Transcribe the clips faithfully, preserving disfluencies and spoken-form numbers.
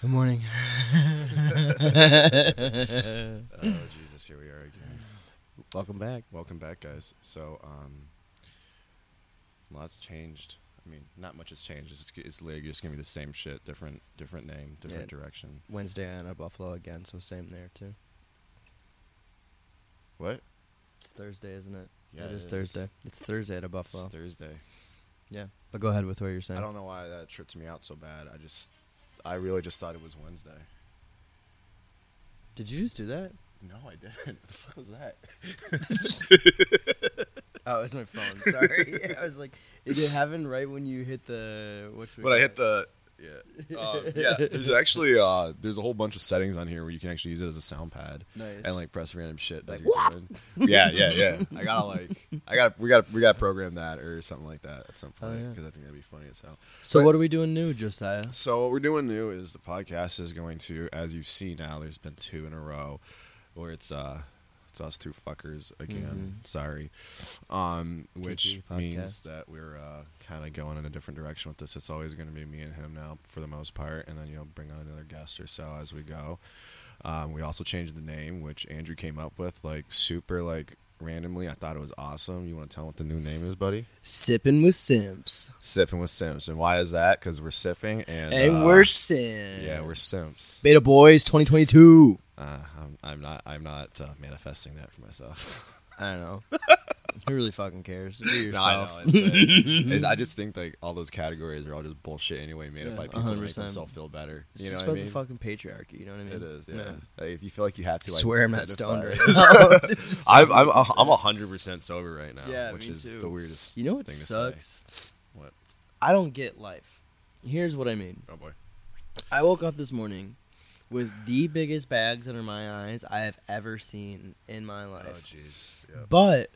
Good morning. Oh, Jesus, here we are again. Welcome back. Welcome back, guys. So, um, lots changed. I mean, not much has changed. It's, it's literally just going to be the same shit, different different name, different yeah. direction. Wednesday and Buffalo again, so same there, too. What? It's Thursday, isn't it? Yeah, it, it is, is Thursday. It's Thursday at a Buffalo. It's Thursday. Yeah, but go ahead with what you're saying. I don't know why that tripped me out so bad. I just, I really just thought it was Wednesday. Did you just do that? No, I didn't. What the fuck was that? Oh, it's my phone. Sorry. Yeah, I was like, did it happen right when you hit the? What's when I hit the. Yeah. Uh, yeah. There's actually uh, there's a whole bunch of settings on here where you can actually use it as a sound pad. Nice. And like press random shit. Like, yeah, yeah, yeah. I gotta like, I gotta we gotta we gotta program that or something like that at some point because oh, yeah. I think that'd be funny as hell. So but, what are we doing new, Josiah? So what we're doing new is the podcast is going to, as you've seen now, there's been two in a row, where it's uh, it's us two fuckers again. Mm-hmm. Sorry, um, which means that we're uh. kind of going in a different direction with this. It's always going to be me and him now for the most part, and then you know bring on another guest or so as we go. Um, we also changed the name, which Andrew came up with like super like randomly. I thought it was awesome. You want to tell him what the new name is, buddy? Sippin with Simps. Sippin with Simps, and why is that? Because we're sipping and and uh, we're simps. Yeah, we're simps. Beta Boys twenty twenty-two. Uh, I'm, I'm not. I'm not uh, manifesting that for myself. I don't know. Who really fucking cares? Be yourself. No, I, know, it's, it's, I just think like all those categories are all just bullshit anyway, made yeah, up by people one hundred percent. To make themselves feel better. You it's know about I mean? The fucking patriarchy. You know what I mean? It is. Yeah. yeah. Like, if you feel like you have to, like, swear I'm not stoned right now. I'm I'm I'm a hundred percent sober right now. Yeah, which me is too. The weirdest. You know what thing sucks? To say. What? I don't get life. Here's what I mean. Oh boy. I woke up this morning with the biggest bags under my eyes I have ever seen in my life. Oh jeez. Yep. But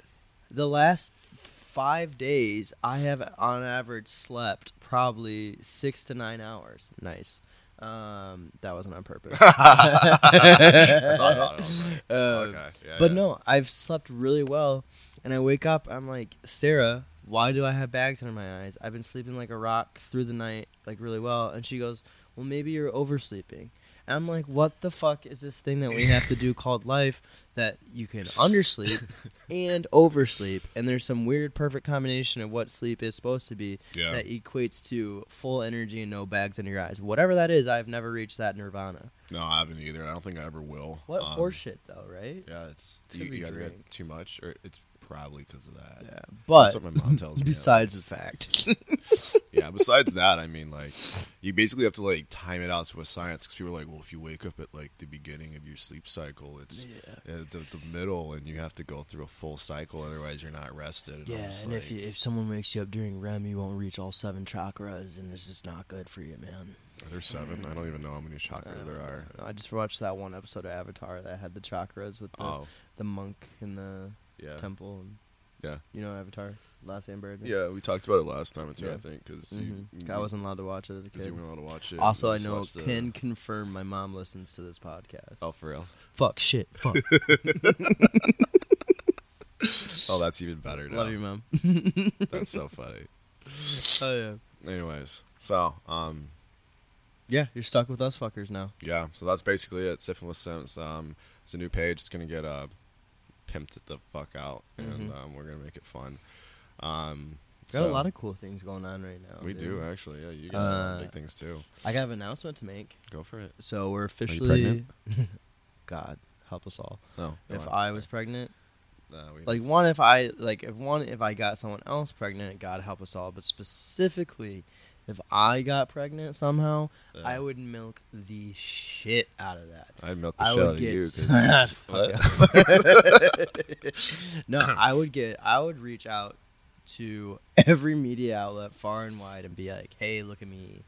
the last five days, I have on average slept probably six to nine hours. Nice. Um, that wasn't on purpose. uh, okay. yeah, but yeah. no, I've slept really well, and I wake up, I'm like, Sarah, why do I have bags under my eyes? I've been sleeping like a rock through the night, like really well. And she goes, well, maybe you're oversleeping. And I'm like, what the fuck is this thing that we have to do called life that you can undersleep and oversleep? And there's some weird perfect combination of what sleep is supposed to be yeah. that equates to full energy and no bags under your eyes. Whatever that is, I've never reached that nirvana. No, I haven't either. I don't think I ever will. What um, horseshit, though, right? Yeah, it's, it's you, you either get too much or it's probably because of that. Yeah, but that's what my mom tells me. Besides the fact. Yeah, besides that, I mean, like, you basically have to, like, time it out to a science because people are like, well, if you wake up at, like, the beginning of your sleep cycle, it's yeah. uh, the, the middle, and you have to go through a full cycle, otherwise you're not rested. And yeah, and like, if you, if someone wakes you up during R E M, you won't reach all seven chakras, and this is not good for you, man. There's seven. I don't even know how many chakras there are. I just watched that one episode of Avatar that had the chakras with the, oh. the monk in the yeah. temple. And yeah. You know Avatar? Last Amber. Yeah, we talked about it last time, too, yeah. I think. Cause mm-hmm. you, I wasn't allowed to watch it as a kid. You weren't allowed to watch it. Also, I know, can the... confirm my mom listens to this podcast. Oh, for real? Fuck, shit, fuck. Oh, that's even better now. Love you, Mom. That's so funny. Oh, yeah. Anyways, so, um... yeah, you're stuck with us fuckers now. Yeah, so that's basically it. Sippin' with Simps. Um, it's a new page. It's going to get uh, pimped the fuck out, and mm-hmm. um, we're going to make it fun. Um, got so, a lot of cool things going on right now. We dude. do, actually. Yeah, you got uh, big things, too. I got an announcement to make. Go for it. So we're officially... God, help us all. No. no if I, I was pregnant... Uh, like one, if I like, if one, if I got someone else pregnant, God help us all. But specifically, if I got pregnant somehow, yeah. I would milk the shit out of that. I'd milk the I shit out of you. Cause no, I would get, I would reach out to every media outlet far and wide and be like, hey, look at me.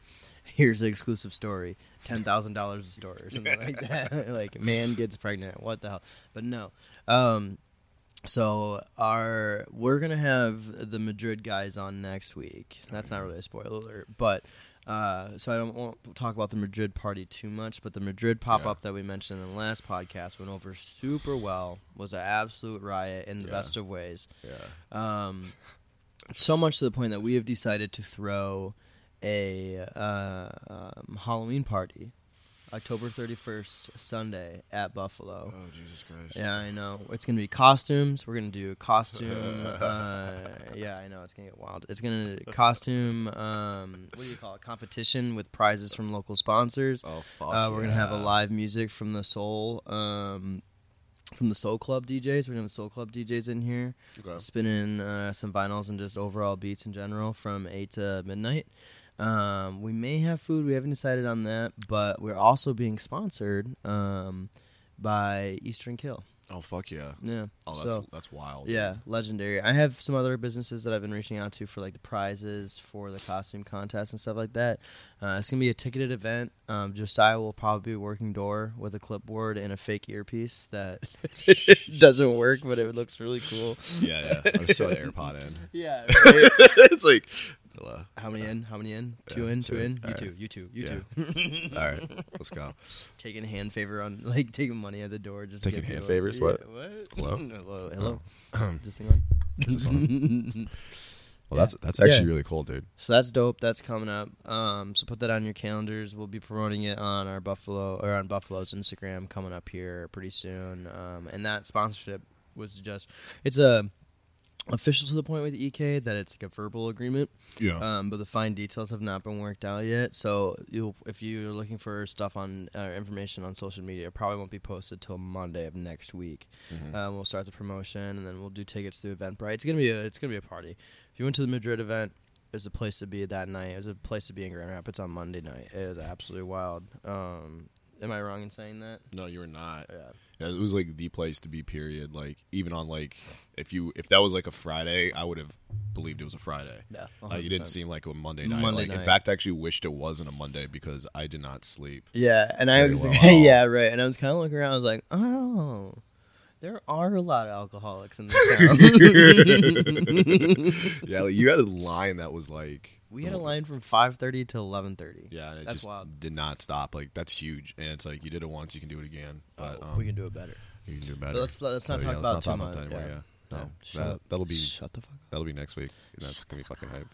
Here's the exclusive story, ten thousand dollars a story or something like that. Like, man gets pregnant. What the hell? But no, um, So our we're gonna have the Madrid guys on next week. That's not really a spoiler alert, but uh, so I don't won't talk about the Madrid party too much. But the Madrid pop up yeah. that we mentioned in the last podcast went over super well. Was an absolute riot in the yeah. best of ways. Yeah. Um, so much to the point that we have decided to throw a uh, um, Halloween party October thirty-first, Sunday at Buffalo. Oh, Jesus Christ. Yeah, I know. It's going to be costumes. We're going to do costume. uh, yeah, I know. It's going to get wild. It's going to costume, um, what do you call it, competition with prizes from local sponsors. Oh, fuck uh, We're yeah. going to have a live music from the Soul, um, from the Soul Club D Js. We're going to have Soul Club D Js in here. Okay. Spinning uh, some vinyls and just overall beats in general from eight to midnight. Um, we may have food. We haven't decided on that, but we're also being sponsored um, by Eastern Kill. Oh, fuck yeah. Yeah. Oh, that's so, that's wild. Yeah, man. Legendary. I have some other businesses that I've been reaching out to for, like, the prizes for the costume contest and stuff like that. Uh, it's going to be a ticketed event. Um, Josiah will probably be working door with a clipboard and a fake earpiece that doesn't work, but it looks really cool. Yeah, yeah. I saw the AirPod in. Yeah. Right? It's like... Hello. How many uh, in? How many in? Yeah, two in, two, two in. You, right. two, you two, you two, you two. All right, let's go. Taking hand favor on, like, taking money at the door. Just taking hand favors? What? Yeah, what? Hello? Hello? Hello? Oh. Is this thing on? This on? Well, yeah. that's that's actually yeah. really cool, dude. So that's dope. That's coming up. Um, so put that on your calendars. We'll be promoting it on our Buffalo, or on Buffalo's Instagram coming up here pretty soon. Um, and that sponsorship was just, it's a, official to the point with E K that it's like a verbal agreement. Yeah. Um, but the fine details have not been worked out yet. So you'll, if you're looking for stuff on uh, information on social media, it probably won't be posted till Monday of next week. Mm-hmm. Um, we'll start the promotion and then we'll do tickets through Eventbrite. It's gonna be a it's gonna be a party. If you went to the Madrid event, it was a place to be that night. It was a place to be in Grand Rapids on Monday night. It was absolutely wild. Um, am I wrong in saying that? No, you're not. Yeah. Yeah, it was like the place to be, period. Like, even on, like, if you if that was like a Friday, I would have believed it was a Friday. Yeah, uh, you didn't seem like a Monday night. Monday like, night. In fact, I actually wished it wasn't a Monday because I did not sleep. Yeah, and I was well. like, oh. yeah, right. And I was kind of looking around. I was like, oh, there are a lot of alcoholics in this town. Yeah, like, you had a line that was like. We had a line from five thirty to eleven thirty. Yeah, and it that's just wild. Did not stop. Like, that's huge. And it's like, you did it once, you can do it again. But um, we can do it better. You can do it better. But let's let's not oh, talk yeah, about, let's not talk about that anymore. Yeah. yeah. No, yeah. That, that'll be shut the fuck up. That'll be next week. That's shut gonna be fucking hype.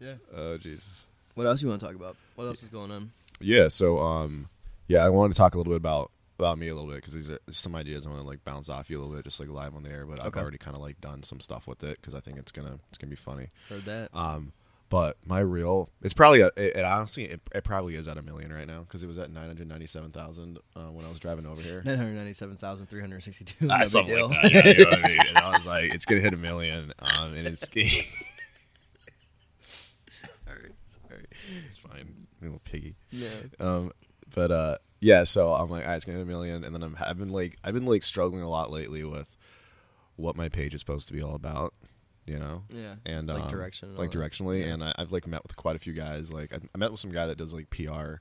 Yeah. Oh Jesus. What else you want to talk about? What else yeah. is going on? Yeah. So, um, yeah, I wanted to talk a little bit about. About me a little bit because these are some ideas I want to like bounce off you a little bit, just like live on the air. But okay. I've already kind of like done some stuff with it because I think it's gonna it's gonna be funny. Heard that. Um, but my reel, it's probably a, it, it honestly it, it probably is at a million right now because it was at nine hundred ninety seven thousand uh, when I was driving over here. Nine hundred ninety seven thousand three hundred sixty two. Ah, something deal. Like that. Yeah, you know what I mean? And I was like, it's gonna hit a million. Um, and it's sorry, sorry, it's fine, little piggy. Yeah. Um, but uh. Yeah, so I'm like, all right, it's gonna hit a million, and then I'm I've been like I've been like struggling a lot lately with what my page is supposed to be all about, you know? Yeah. And like um, direction, and like directionally, yeah. and I, I've like met with quite a few guys. Like I, I met with some guy that does like P R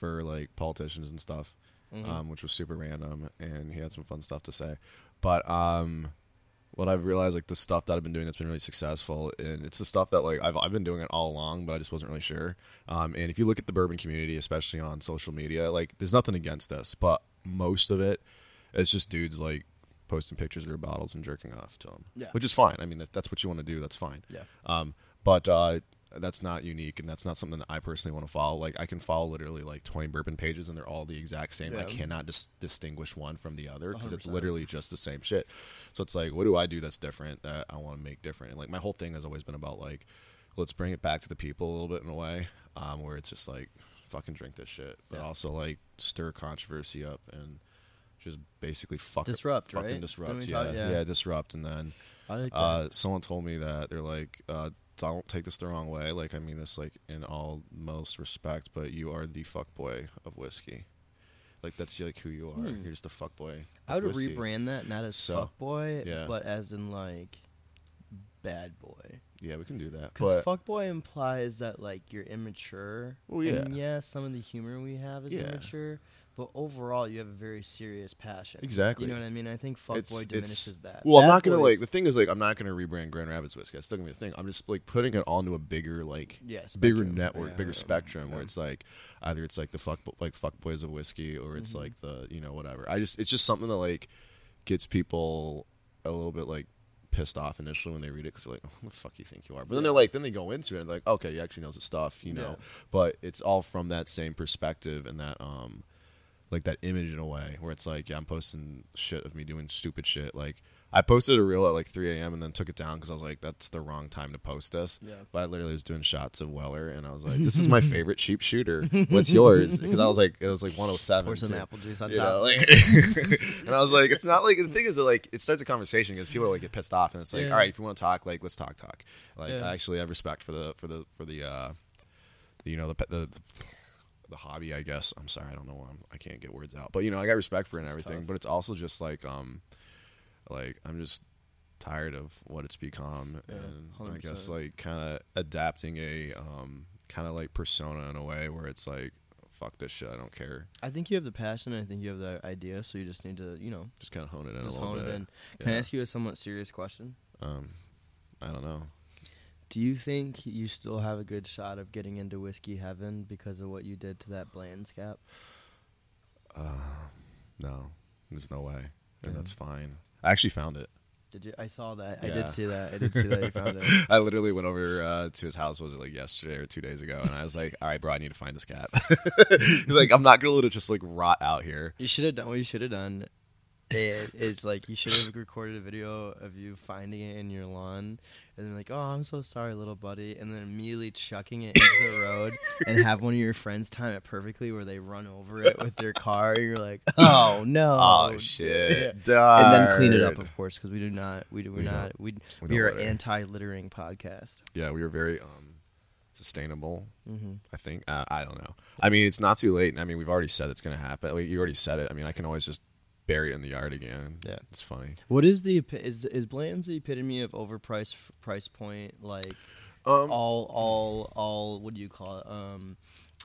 for like politicians and stuff, mm-hmm. um, which was super random, and he had some fun stuff to say. But um, what I've realized, like the stuff that I've been doing that's been really successful, and it's the stuff that like I've I've been doing it all along, but I just wasn't really sure. Um, and if you look at the bourbon community, especially on social media, like there's nothing against this, but most of it is just dudes like posting pictures of their bottles and jerking off to them, yeah. which is fine. I mean, if that's what you want to do, that's fine. Yeah. Um, but uh, that's not unique, and that's not something that I personally want to follow. Like I can follow literally like twenty bourbon pages, and they're all the exact same. Yeah. I cannot dis- distinguish one from the other because it's literally just the same shit. So it's like, what do I do that's different that I want to make different? And like my whole thing has always been about like, let's bring it back to the people a little bit in a way um, where it's just like, fucking drink this shit. But yeah. also like stir controversy up and just basically fuck disrupt, it, right? fucking disrupt. Yeah, talk, yeah, yeah, disrupt. And then I like that. Uh, someone told me that they're like, uh, don't take this the wrong way. Like, I mean this like in all most respect, but you are the fuckboy of whiskey. Like that's like who you are. Hmm. You're just a fuckboy. I would whiskey. rebrand that not as so, fuckboy, yeah. but as in like bad boy. Yeah, we can do that. Because fuckboy implies that like you're immature. Well, yeah. And yeah, some of the humor we have is yeah. immature, but overall you have a very serious passion. Exactly. You know what I mean? I think fuckboy diminishes it's, that. Well, bad I'm not gonna like the thing is like I'm not gonna rebrand Grand Rapids whiskey. That's still gonna be a thing. I'm just like putting it onto a bigger like yeah, bigger network, yeah, bigger yeah, spectrum yeah. where it's like either it's like the fuck like fuckboys of whiskey or it's mm-hmm. like the you know whatever. I just it's just something that like gets people a little bit like pissed off initially when they read it because they're like, oh, who the fuck you think you are? But then yeah. they're like, then they go into it and like, okay, he actually knows his stuff, you know. Yeah. But it's all from that same perspective and that um, like that image in a way where it's like, yeah, I'm posting shit of me doing stupid shit. Like I posted a reel at like three a.m. and then took it down because I was like, that's the wrong time to post this. Yeah. But I literally was doing shots of Weller and I was like, this is my favorite cheap shooter. What's yours? Because I was like, it was like one oh seven. Pour some apple juice on top. Know, like, and I was like, it's not like, the thing is that like, it starts a conversation because people are like get pissed off and it's like, yeah. all right, if you want to talk, like, let's talk, talk. Like, yeah. I actually have respect for the, for the, for the, uh, you know, the, the, the the hobby, I guess. I'm sorry. I don't know why I'm, I can't get words out, but you know, I got respect for it and it's everything, tough. But it's also just like, um, like I'm just tired of what it's become, yeah, and one hundred percent. I guess like kind of adapting a um, kind of like persona in a way where it's like, fuck this shit, I don't care. I think you have the passion, and I think you have the idea, so you just need to, you know, just kind of hone it in a little bit. Can yeah. I ask you a somewhat serious question? Um, I don't know. Do you think you still have a good shot of getting into whiskey heaven because of what you did to that Blanton's cap? Uh, no, there's no way, and yeah. that's fine. I actually found it. Did you? I saw that. Yeah. I did see that. I did see that you found it. I literally went over uh, to his house, was it like yesterday or two days ago, and I was like, all right, bro, I need to find this cap. He's like, I'm not going to let it just like rot out here. You should have done what you should have done. It is like you should have recorded a video of you finding it in your lawn and then like, oh, I'm so sorry, little buddy, and then immediately chucking it into the road and have one of your friends time it perfectly where they run over it with their car and you're like, oh no, oh shit, yeah. And then clean it up, of course, because we do not we do we're we not we we, we are litter. Anti-littering podcast. Yeah, we are very um sustainable, mm-hmm. I think. Uh, I don't know. I mean, it's not too late. I mean, we've already said it's gonna happen. Like, you already said it. I mean, I can always just bury it in the yard again. Yeah, it's funny. What is the is is Blanton's the epitome of overpriced price point? Like um, all all all what do you call it? Um,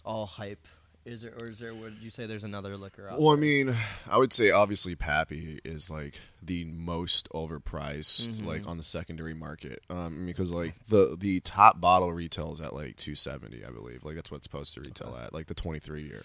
all hype. Is there or is there? Would you say there's another liquor out? Well, there? I mean, I would say obviously Pappy is like the most overpriced, mm-hmm. like on the secondary market, um, because like the the top bottle retails at like two seventy, I believe. Like that's what it's supposed to retail okay. at. Like the twenty-three year,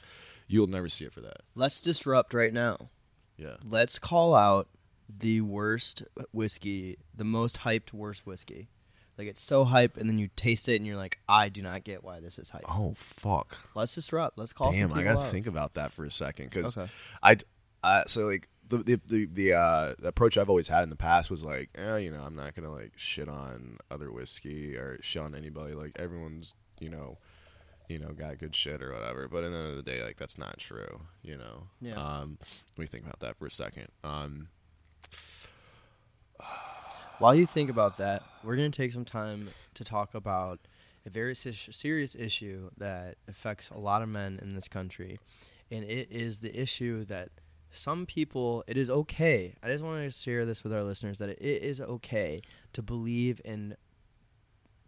you'll never see it for that. Let's disrupt right now. Yeah. Let's call out the worst whiskey, the most hyped worst whiskey. Like, it's so hype, and then you taste it, and you're like, I do not get why this is hype. Oh, fuck. Let's disrupt. Let's call Damn, some people I gotta out. think about that for a second, because okay. I, uh, so, like, the the the, the uh, approach I've always had in the past was like, eh, you know, I'm not gonna, like, shit on other whiskey or shit on anybody. Like, everyone's, you know... you know, got good shit or whatever. But at the end of the day, like, that's not true, you know? Yeah. Um, let me think about that for a second. Um, While you think about that, we're going to take some time to talk about a very serious issue that affects a lot of men in this country. And it is the issue that some people, it is okay. I just want to share this with our listeners, that it is okay to believe in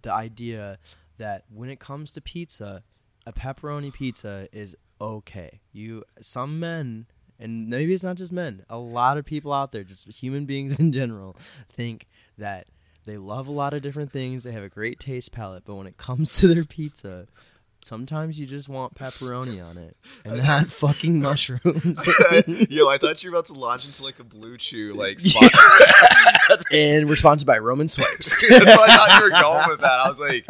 the idea that when it comes to pizza, a pepperoni pizza is okay. You, some men, and maybe it's not just men, a lot of people out there, just human beings in general, think that they love a lot of different things, they have a great taste palette, but when it comes to their pizza, sometimes you just want pepperoni on it and not fucking mushrooms. Yo, I thought you were about to launch into like a Blue Chew like spot. And we're sponsored by Roman Swipes. That's why I thought you were going with that. I was like,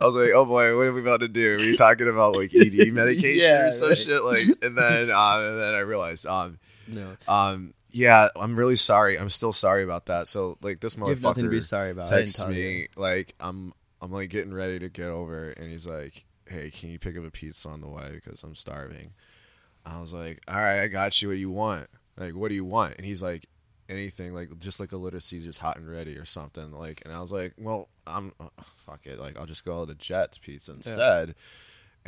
I was like, oh boy, what are we about to do? Are we talking about like E D medication yeah, or some right. shit? Like, and then, um, and then I realized, um, no, um, yeah, I'm really sorry. I'm still sorry about that. So like this motherfucker, you have nothing to be sorry about. Texts me you. like, I'm, I'm like getting ready to get over, and he's like, hey, can you pick up a pizza on the way because I'm starving? I was like, all right, I got you. What do you want? Like, what do you want? And he's like, anything, like just like a Little Caesars hot and ready or something. Like, and I was like, well, I'm oh, fuck it. Like, I'll just go to Jet's Pizza instead. Yeah.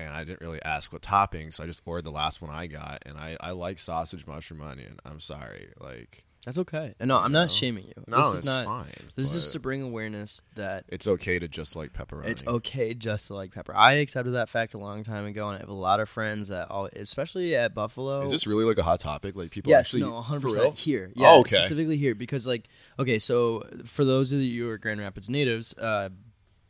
And I didn't really ask what toppings, so I just ordered the last one I got. And I, I like sausage, mushroom, onion. I'm sorry, like. That's okay. No, I'm not know? shaming you. No, this is it's not, fine. This is just to bring awareness that... it's okay to just like pepperoni. It's okay just to like pepper. I accepted that fact a long time ago, and I have a lot of friends that, all, especially at Buffalo... Is this really like a hot topic? Like people yes, actually... no, one hundred percent for real? Here. Yeah, oh, okay. Specifically here, because like... okay, so for those of you who are Grand Rapids natives, uh,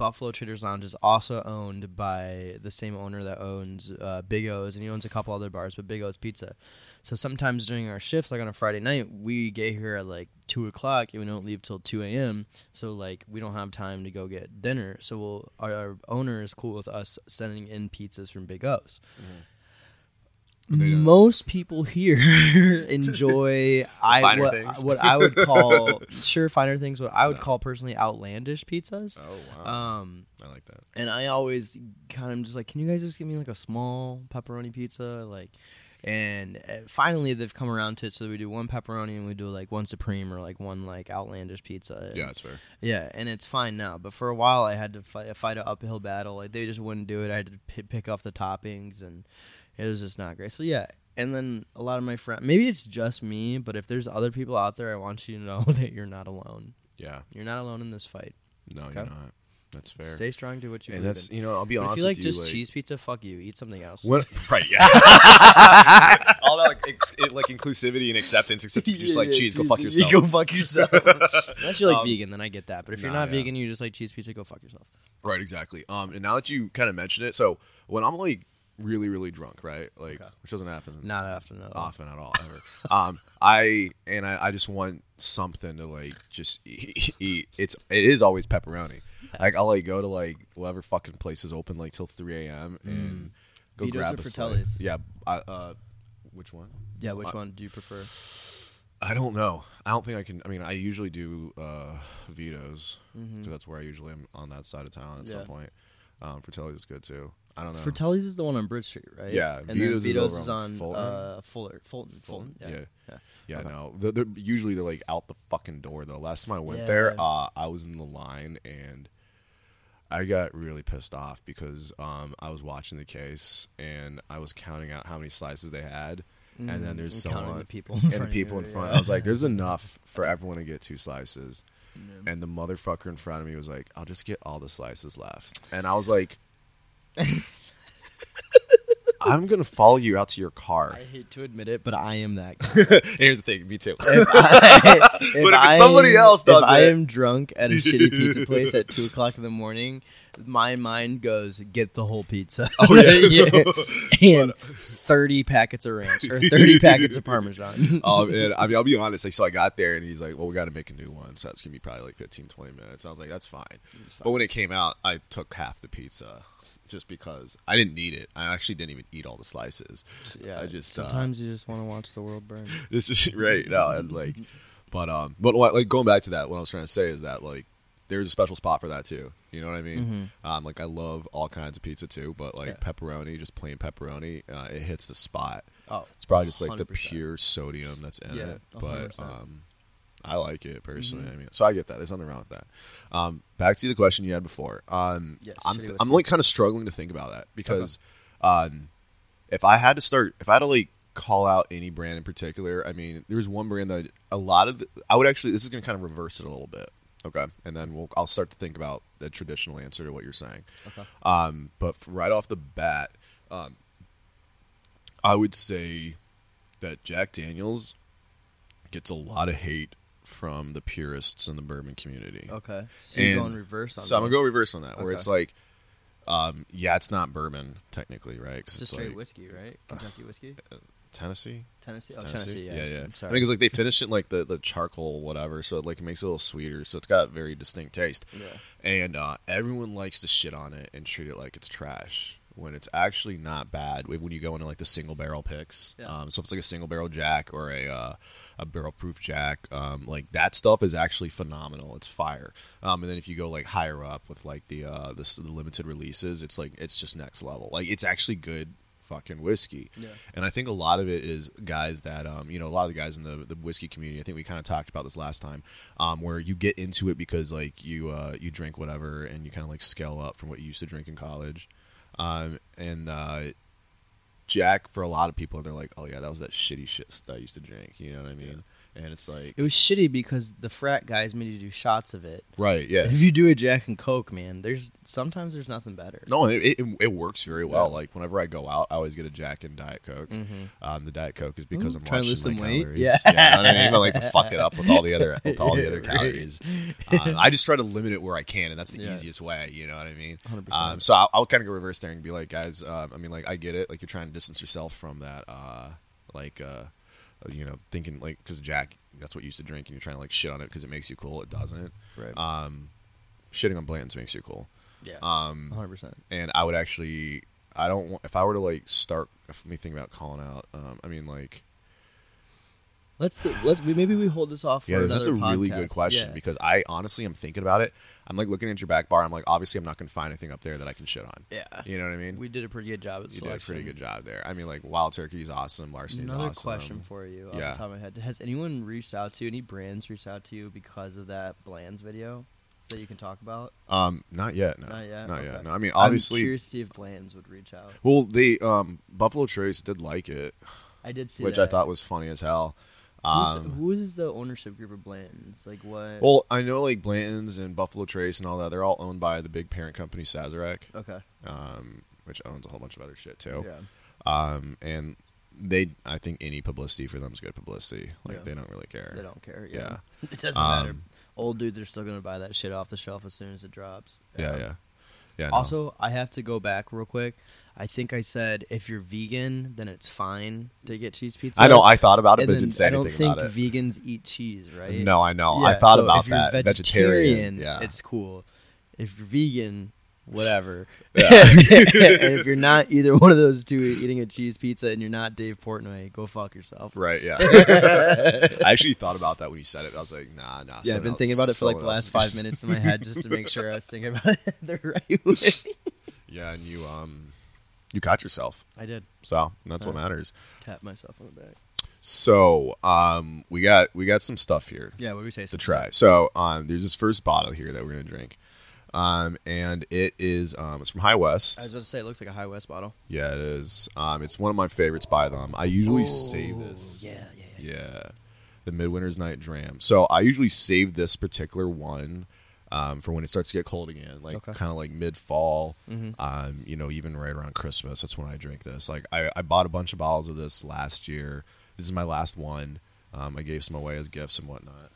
Buffalo Traders Lounge is also owned by the same owner that owns uh, Big O's, and he owns a couple other bars, but Big O's Pizza. So sometimes during our shifts, like on a Friday night, we get here at like two o'clock, and we don't leave till two a.m., so like we don't have time to go get dinner. So we'll, our, our owner is cool with us sending in pizzas from Big O's. Mm-hmm. Most people here enjoy I, what, what I would call sure finer things. What I would no. call personally outlandish pizzas. Oh wow! Um, I like that. And I always kind of just like, can you guys just give me like a small pepperoni pizza? Like, and finally they've come around to it. So we do one pepperoni and we do like one supreme or like one like outlandish pizza. And, yeah, that's fair. Yeah, and it's fine now. But for a while, I had to fight, fight an uphill battle. Like they just wouldn't do it. I had to p- pick off the toppings and. It was just not great. So, yeah. And then a lot of my friends, maybe it's just me, but if there's other people out there, I want you to know that you're not alone. Yeah. You're not alone in this fight. No, okay? You're not. That's fair. Stay strong, do what you and believe that's, in. You know, I'll be but honest with you. If you like just like, cheese pizza, fuck you. Eat something else. What? Right, yeah. All about like, ex- it, like inclusivity and acceptance, except if you just yeah, like yeah, cheese, cheese, go fuck yourself. Go fuck yourself. Unless you're like um, vegan, then I get that. But if nah, you're not yeah. vegan, you just like cheese pizza, go fuck yourself. Right, exactly. Um, and now that you kind of mentioned it, so when I'm like, really really drunk, right? Like okay. Which doesn't happen not often at all. often at all ever. um I and I, I just want something to like just eat, eat. It's it is always pepperoni. Like I'll like go to like whatever fucking place is open like till three a.m. and mm. go Vito's grab a Fratelli's. Yeah, I, uh which one? Yeah, which I, one do you prefer? I don't know. I don't think I can. I mean, I usually do uh Vito's mm-hmm. because that's where I usually am on that side of town at yeah. some point. Um, Fratelli's is good too. I don't know. Fratelli's is the one on Bridge Street, right? Yeah. And Vito's, then Vito's is, is on Fulton. Uh, Fuller, Fulton. Fulton. Fulton. Yeah. Yeah. Yeah. yeah okay. No. They're, they're usually they're like out the fucking door though. Last time I went yeah, there, yeah. Uh, I was in the line and I got really pissed off because um, I was watching the case and I was counting out how many slices they had. Mm, and then there's and someone the people and the people in front. Yeah. I was like, there's enough for everyone to get two slices. Yeah. And the motherfucker in front of me was like, I'll just get all the slices left. And I was like, I'm gonna follow you out to your car. I hate to admit it, but I am that guy. Here's the thing, me too. If I, if but if I, somebody else does if it, I am drunk at a shitty pizza place at two o'clock in the morning. My mind goes, get the whole pizza. Oh yeah, yeah. And thirty packets of ranch or thirty packets of Parmesan. Um, and I mean, I'll be honest. Like, so I got there and he's like, "Well, we got to make a new one, so it's gonna be probably like fifteen, twenty minutes." I was like, "That's fine." But when it came out, I took half the pizza. Just because I didn't need it. I actually didn't even eat all the slices. Yeah, I just sometimes uh, you just want to watch the world burn. It's just right now, and like, but um, but like going back to that, what I was trying to say is that like there's a special spot for that too. You know what I mean? Mm-hmm. Um, like I love all kinds of pizza too, but like yeah. pepperoni, just plain pepperoni, uh, it hits the spot. Oh, it's probably just like one hundred percent the pure sodium that's in yeah, it, but one hundred percent um, I like it personally. Mm-hmm. I mean, so I get that. There's nothing wrong with that. Um, back to the question you had before. Um, yes, I'm, th- I'm like kind of struggling to think about that because okay. um, if I had to start, if I had to like call out any brand in particular, I mean, there's one brand that a lot of, the, I would actually, this is going to kind of reverse it a little bit. Okay. And then we'll, I'll start to think about the traditional answer to what you're saying. Okay. Um, but right off the bat, um, I would say that Jack Daniels gets a lot of hate from the purists in the bourbon community. Okay. So you're going reverse on that. So I'm going to go reverse on that, okay. Where it's like, um, yeah, it's not bourbon, technically, right? It's just it's straight like, whiskey, right? Kentucky uh, whiskey? Uh, Tennessee? Tennessee? Oh, Tennessee, Tennessee yeah. Yeah, yeah. I'm sorry. I think it's like they finish it in like the, the charcoal, whatever, so it like it makes it a little sweeter, so it's got a very distinct taste. Yeah. And uh, everyone likes to shit on it and treat it like it's trash, when it's actually not bad when you go into like the single barrel picks. Yeah. Um, so if it's like a single barrel Jack or a uh, a barrel proof Jack, um, like that stuff is actually phenomenal. It's fire. Um, and then if you go like higher up with like the, uh, the the limited releases, it's like it's just next level. Like it's actually good fucking whiskey. Yeah. And I think a lot of it is guys that um, you know, a lot of the guys in the, the whiskey community, I think we kind of talked about this last time, um, where you get into it because like you uh, you drink whatever and you kind of like scale up from what you used to drink in college. Um, and, uh, Jack, for a lot of people, they're like, oh yeah, that was that shitty shit that I used to drink. You know what I mean? Yeah. And it's like, it was shitty because the frat guys made you do shots of it. Right. Yeah. If you do a Jack and Coke, man, there's sometimes there's nothing better. No, it it, it works very well. Yeah. Like whenever I go out, I always get a Jack and Diet Coke. Mm-hmm. Um, the Diet Coke is because Ooh, I'm trying to lose some weight. Calories. Yeah. yeah. I don't even like to fuck it up with all the other with all the other calories. Um, I just try to limit it where I can, and that's the yeah. easiest way. You know what I mean? one hundred percent Um, so I'll, I'll kind of go reverse there and be like, guys, um, I mean, like I get it. Like you're trying to distance yourself from that. Uh, like. Uh, You know, thinking like because Jack, that's what you used to drink, and you're trying to like shit on it because it makes you cool. It doesn't. Right. Um, shitting on Blanton's makes you cool. Yeah. Um, one hundred percent And I would actually, I don't want, if I were to like start, if let me think about calling out. Um, I mean, like, let's let maybe we hold this off. For yeah, another that's a podcast. Really good question yeah. because I honestly am thinking about it. I'm like looking at your back bar. I'm like, obviously, I'm not gonna find anything up there that I can shit on. Yeah. You know what I mean? We did a pretty good job at selection. You did a pretty good job there. I mean, like Wild Turkey is awesome. Larceny's awesome. Another question for you off yeah. the top of my head: has anyone reached out to you? Any brands reached out to you because of that Bland's video that you can talk about? Um, not yet. No. Not yet. Not okay. yet. No. I mean, obviously, I'm curious to see if Bland's would reach out. Well, the um, Buffalo Trace did like it. I did see, which that. I thought was funny as hell. Um, Who is the ownership group of Blanton's? Like what? Well, I know like Blanton's and Buffalo Trace and all that. They're all owned by the big parent company, Sazerac. Okay. Um, which owns a whole bunch of other shit too. Yeah. Um, and they, I think any publicity for them is good publicity. Like yeah. they don't really care. They don't care. Yeah. yeah. It doesn't um, matter. Old dudes are still gonna buy that shit off the shelf as soon as it drops. Yeah, yeah. yeah. yeah also, no. I have to go back real quick. I think I said if you're vegan, then it's fine to get cheese pizza. I know. I thought about it, and but didn't say anything about it. I don't think vegans eat cheese, right? No, I know. Yeah, I thought so about if that. You're vegetarian, vegetarian yeah. it's cool. If you're vegan, whatever. Yeah. And if you're not either one of those two, eating a cheese pizza, and you're not Dave Portnoy, go fuck yourself. Right, yeah. I actually thought about that when you said it. I was like, nah, nah. Yeah, I've been else, thinking about it for like the last five minutes in my head just to make sure I was thinking about it the right way. Yeah, and you... um. You caught yourself. I did. So that's All what right. matters. Tap myself on the back. So um, we got we got some stuff here. Yeah, what do we say? To try. So um, there's this first bottle here that we're gonna drink, um, and it is um, it's from High West. I was about to say it looks like a High West bottle. Yeah, it is. Um, it's one of my favorites by them. I usually oh, save this. Yeah, yeah, yeah. Yeah, the Midwinter's Night Dram. So I usually save this particular one. Um, for when it starts to get cold again, like okay. kind of like mid-fall, mm-hmm. um, you know, even right around Christmas. That's when I drink this. Like I, I bought a bunch of bottles of this last year. This is my last one. Um, I gave some away as gifts and whatnot.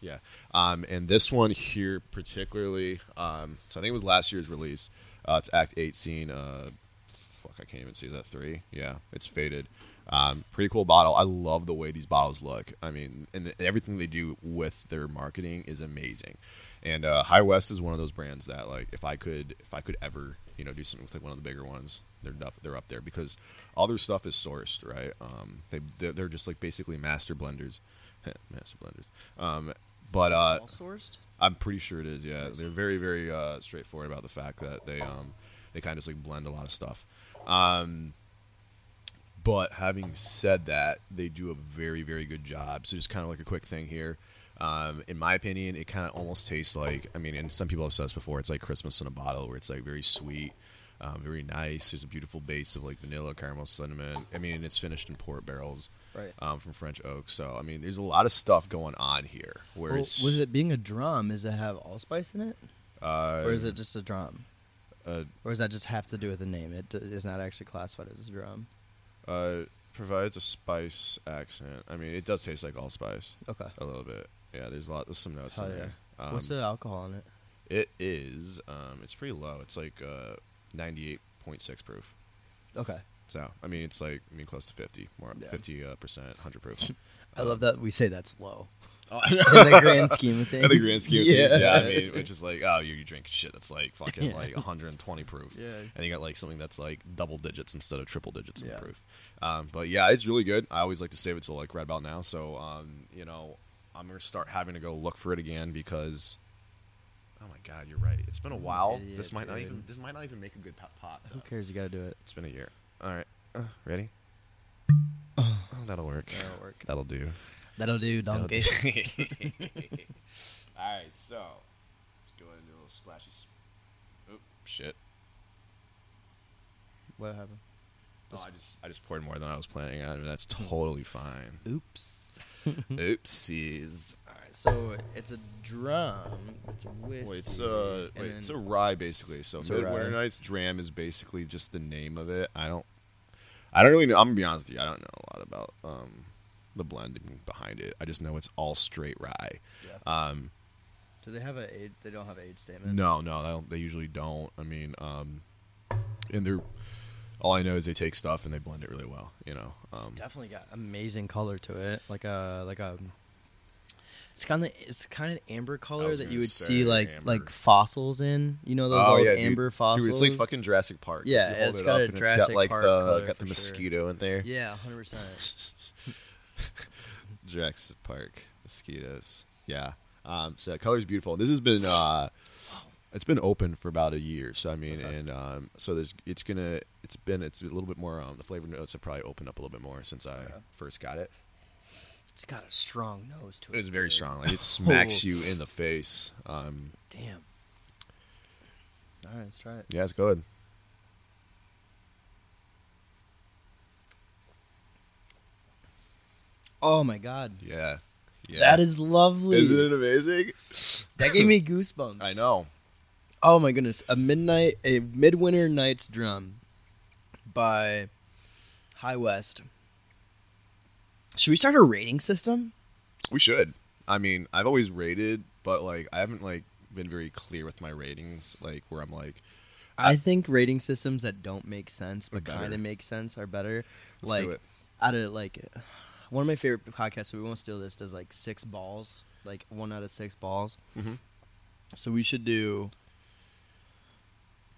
Yeah. Um, and this one here particularly, um, so I think it was last year's release. Uh, it's Act eight scene. Uh, fuck, I can't even see. Is that three? Yeah, it's faded. Um, pretty cool bottle. I love the way these bottles look. I mean, and the, everything they do with their marketing is amazing. And uh, High West is one of those brands that, like, if I could, if I could ever, you know, do something with like one of the bigger ones, they're up, they're up there because all their stuff is sourced, right? Um, they they're just like basically master blenders, master blenders. Um, but uh, all sourced? I'm pretty sure it is. Yeah, they're very very uh, straightforward about the fact that they um they kind of just like blend a lot of stuff. Um, but having said that, they do a very very good job. So just kind of like a quick thing here. Um, in my opinion, it kind of almost tastes like, I mean, and some people have said this before, it's like Christmas in a bottle where it's like very sweet, um, very nice. There's a beautiful base of like vanilla, caramel, cinnamon. I mean, and it's finished in port barrels right. um, from French oak. So, I mean, there's a lot of stuff going on here. Where well, it's, was it being a drum? Does it have allspice in it? Uh, or is it just a drum? Uh, or does that just have to do with the name? It is not actually classified as a drum. Uh, provides a spice accent. I mean, it does taste like allspice. Okay. A little bit. Yeah, there's a lot. There's some notes Hell in yeah. there. Um, What's the alcohol in it? It is. Um, it's pretty low. It's like uh, ninety-eight point six proof. Okay. So I mean, it's like I mean, close to fifty, more fifty yeah. uh, percent, hundred proof. I um, love that we say that's low. Oh, in the grand scheme of things. In the grand scheme of yeah. things, yeah. I mean, which is like, oh, you you drink shit that's like fucking yeah. like one hundred twenty proof. Yeah. And you got like something that's like double digits instead of triple digits yeah. in the proof. Um, but yeah, it's really good. I always like to save it till like right about now. So um, you know. I'm going to start having to go look for it again because, oh my God, you're right. It's been a while. Idiot, this might dude. not even this might not even make a good pop. pop Who cares? You got to do it. It's been a year. All right. Uh, ready? Oh, that'll work. That'll work. That'll do. That'll do, donkey. That'll do. All right. So let's go ahead and do a little splashy. Sp- oh, shit. What happened? Oh, I just I just poured more than I was planning on. I mean, that's totally fine. Oops. Oopsies. All right, so it's a drum. It's a whiskey. Wait, it's a, wait, it's a rye, basically. So Midwinter Night's Dram is basically just the name of it. I don't I don't really know. I'm going to be honest with you. I don't know a lot about um, the blending behind it. I just know it's all straight rye. Yeah. Um, Do they have a age? They don't have an age statement? No, no. They, don't, they usually don't. I mean, um, and they're... All I know is they take stuff and they blend it really well, you know. Um, it's definitely got amazing color to it, like a like a. It's kind of it's kind of amber color that you would see like amber. Like fossils in, you know, those oh, old yeah, amber dude. fossils. Dude, it's like fucking Jurassic Park. Yeah, it's, it got a Jurassic it's got like Park the color got the mosquito sure. in there. Yeah, one hundred percent. Jurassic Park mosquitoes. Yeah, um, so the color's beautiful. This has been. Uh, It's been open for about a year, so I mean, okay. and um, so there's it's gonna it's been it's a little bit more um the flavor notes have probably opened up a little bit more since I yeah. first got it. It's got a strong nose to it. It's very strong. Like it smacks you in the face. Um, Damn. All right, let's try it. Yeah, it's good. Oh my god. Yeah. Yeah. That is lovely. Isn't it amazing? That gave me goosebumps. I know. Oh my goodness! A midnight, a Midwinter Night's Drum by High West. Should we start a rating system? We should. I mean, I've always rated, but like I haven't like been very clear with my ratings. Like where I'm like, I, I think rating systems that don't make sense but kind of make sense are better. Let's like do it. Out of like one of my favorite podcasts, so we won't steal this. Does like six balls, like one out of six balls. Mm-hmm. So we should do.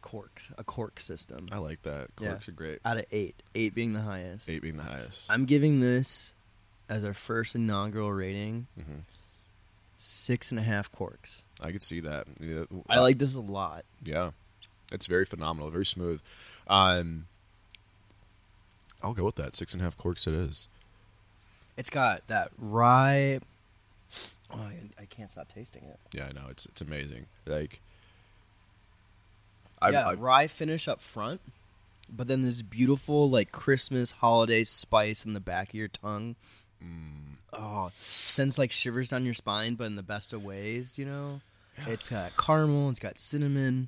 Corks, a cork system. I like that. Corks yeah. are great. Out of eight, eight being the highest. Eight being the highest. I'm giving this as our first inaugural rating. Mm-hmm. Six and a half corks. I could see that. Yeah. I like this a lot. Yeah, it's very phenomenal, very smooth. Um, I'll go with that. Six and a half corks. It is. It's got that rye. Oh, I, I can't stop tasting it. Yeah, I know. It's it's amazing. Like. I've, yeah, I've, rye finish up front, but then this beautiful like Christmas holiday spice in the back of your tongue. Mm. Oh, sends like shivers down your spine, but in the best of ways, you know. Yeah. It's got caramel, it's got cinnamon,